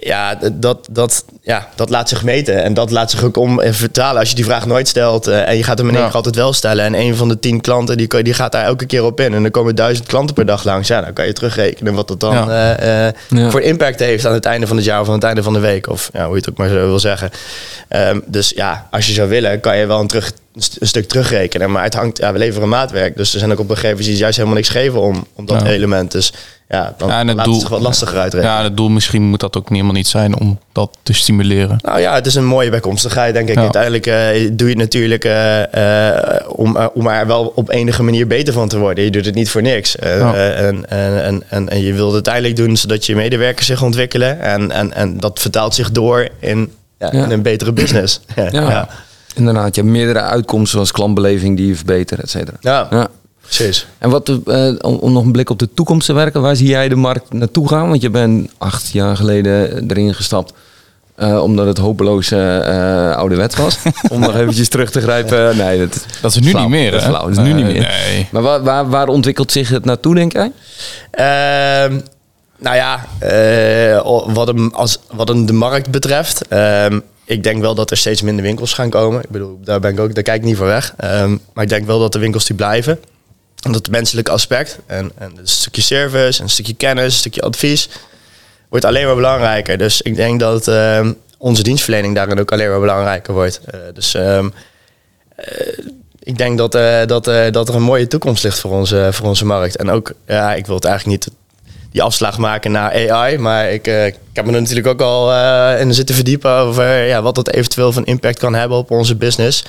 Ja dat, dat, ja, dat laat zich meten. En dat laat zich ook om vertalen als je die vraag nooit stelt. Uh, en je gaat hem in één ja. keer altijd wel stellen. En een van de tien klanten die, die gaat daar elke keer op in. En dan komen duizend klanten per dag langs. Ja, dan kan je terugrekenen wat dat dan ja. Uh, uh, ja. voor impact heeft aan het einde van het jaar of aan het einde van de week. Of ja, hoe je het ook maar zo wil zeggen. Um, dus ja, als je zou willen, kan je wel een, terug, een stuk terugrekenen. Maar het hangt, ja, we leveren maatwerk. Dus er zijn ook op opdrachtgevers die juist helemaal niks geven om, om dat ja. element. Dus ja, dan ja, en het laat doel, het zich wat lastiger uitrekenen. Ja, het doel misschien moet dat ook niet helemaal niet zijn om dat te stimuleren. Nou ja, het is een mooie bijkomstigheid, denk ik. Ja. Uiteindelijk uh, doe je het natuurlijk om uh, um, um er wel op enige manier beter van te worden. Je doet het niet voor niks. Uh, ja. uh, en, en, en, en je wilt het uiteindelijk doen zodat je medewerkers zich ontwikkelen. En, en, en dat vertaalt zich door in, ja, ja. in een betere business. ja. Ja. Ja. Inderdaad, je hebt meerdere uitkomsten zoals klantbeleving die je verbetert, et cetera. Ja. ja. Precies. En wat, uh, om nog een blik op de toekomst te werken, waar zie jij de markt naartoe gaan? Want je bent acht jaar geleden erin gestapt, uh, omdat het hopeloze uh, ouderwets was. Om nog eventjes terug te grijpen. Nee, dat, dat is nu flauw. niet meer. Dat is, flauw. Dat is nu uh, niet meer. Nee. Maar waar, waar, waar ontwikkelt zich het naartoe, denk jij? Uh, nou ja, uh, wat, hem als, wat hem de markt betreft. Uh, Ik denk wel dat er steeds minder winkels gaan komen. Ik bedoel, daar ben ik ook, daar kijk ik niet voor weg. Um, maar ik denk wel dat de winkels die blijven. Omdat het menselijke aspect en, en een stukje service, een stukje kennis, een stukje advies wordt alleen maar belangrijker. Dus ik denk dat um, onze dienstverlening daarin ook alleen maar belangrijker wordt. Uh, dus um, uh, ik denk dat, uh, dat, uh, dat er een mooie toekomst ligt voor onze, voor onze markt. En ook, ja, ik wil het eigenlijk niet die afslag maken naar A I. Maar ik, uh, ik heb me er natuurlijk ook al uh, in zitten verdiepen over ja, wat dat eventueel van impact kan hebben op onze business.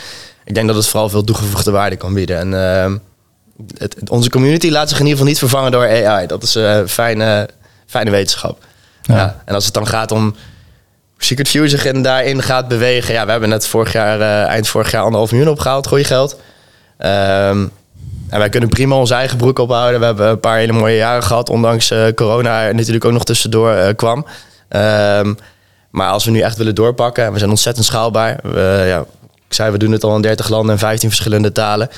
Ik denk dat het vooral veel toegevoegde waarde kan bieden. En uh, het, het, onze community laat zich in ieder geval niet vervangen door A I. Dat is een uh, fijne, fijne wetenschap. Ja. Ja, en als het dan gaat om Secret View zich en daarin gaat bewegen. Ja, we hebben net vorig jaar, uh, eind vorig jaar anderhalf miljoen opgehaald. Goeie geld. Um, En wij kunnen prima onze eigen broek ophouden. We hebben een paar hele mooie jaren gehad. Ondanks uh, corona natuurlijk ook nog tussendoor uh, kwam. Um, maar als we nu echt willen doorpakken. En we zijn ontzettend schaalbaar. We, ja, ik zei, we doen het al in dertig landen en vijftien verschillende talen.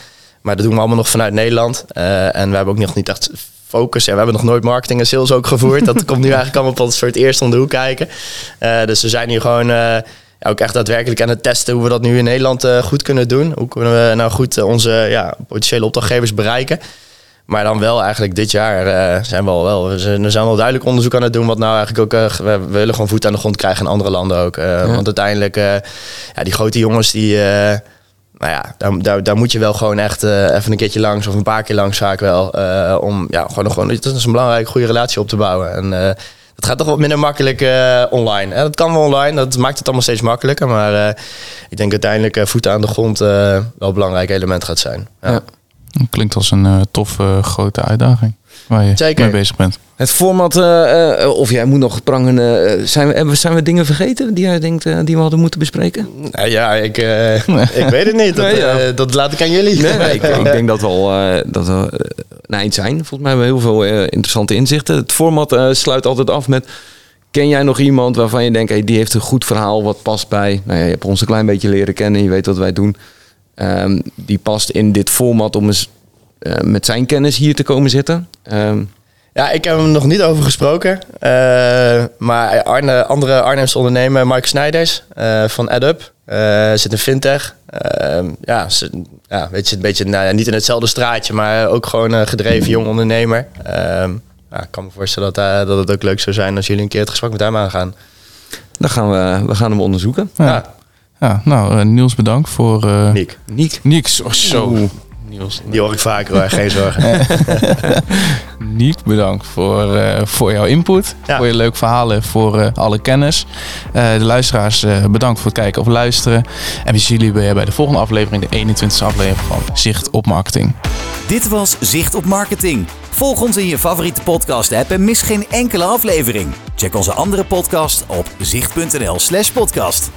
Maar dat doen we allemaal nog vanuit Nederland. Uh, en we hebben ook nog niet echt focus. Ja, we hebben nog nooit marketing en sales ook gevoerd. Dat komt nu eigenlijk allemaal pas voor het eerst om de hoek kijken. Uh, dus we zijn hier gewoon... Uh, Ja, ook echt daadwerkelijk aan het testen hoe we dat nu in Nederland uh, goed kunnen doen. Hoe kunnen we nou goed uh, onze ja, potentiële opdrachtgevers bereiken. Maar dan wel eigenlijk dit jaar uh, zijn we al wel. We zijn, we zijn al duidelijk onderzoek aan het doen. Wat nou eigenlijk ook. Uh, we, we willen gewoon voet aan de grond krijgen in andere landen ook. Uh, ja. Want uiteindelijk, uh, ja, die grote jongens die. Uh, nou ja, daar, daar, daar moet je wel gewoon echt uh, even een keertje langs of een paar keer langs vaak wel. Uh, om ja, gewoon nog gewoon. Het is een belangrijke goede relatie op te bouwen. En, uh, het gaat toch wat minder makkelijk uh, online. Eh, dat kan wel online, dat maakt het allemaal steeds makkelijker. Maar uh, ik denk uiteindelijk uh, voeten aan de grond uh, wel een belangrijk element gaat zijn. Ja. Ja. Dat klinkt als een uh, toffe uh, grote uitdaging waar je Zeker. mee bezig bent. Het format, uh, uh, of jij moet nog prangen, uh, zijn, we, zijn we dingen vergeten die jij denkt uh, die we hadden moeten bespreken? Nou ja, ik, uh, ik weet het niet. Dat, nee, ja. uh, dat laat ik aan jullie. Nee, nee, ik, ik denk dat we al uh, dat we, uh, eind zijn. Volgens mij hebben we heel veel uh, interessante inzichten. Het format uh, sluit altijd af met... Ken jij nog iemand waarvan je denkt, hey, die heeft een goed verhaal wat past bij... Nou ja, je hebt ons een klein beetje leren kennen, je weet wat wij doen. Um, die past in dit format om eens uh, met zijn kennis hier te komen zitten. Um, ja, ik heb hem nog niet over gesproken. Uh, maar Arne, andere Arnhemse ondernemer, Mark Snijders uh, van AdUp, uh, zit in fintech. Uh, ja, zit, ja, weet je, een beetje nou, niet in hetzelfde straatje, maar ook gewoon een gedreven jong ondernemer. Uh, Nou, ik kan me voorstellen dat, uh, dat het ook leuk zou zijn als jullie een keer het gesprek met hem aangaan. Dan gaan we, we gaan hem onderzoeken. Ja, ja. ja nou, uh, Niels, bedankt voor... Uh... Niek. Niek. Niek, oh, zo. Oeh. Niels. Die hoor ik vaker hoor, geen zorgen. Niek, bedankt voor, uh, voor jouw input, ja. voor je leuke verhalen, voor uh, alle kennis. Uh, de luisteraars, uh, bedankt voor het kijken of luisteren. En we zien jullie bij, bij de volgende aflevering, de eenentwintigste aflevering van Zicht op Marketing. Dit was Zicht op Marketing. Volg ons in je favoriete podcast-app en mis geen enkele aflevering. Check onze andere podcast op zicht punt n l slash podcast.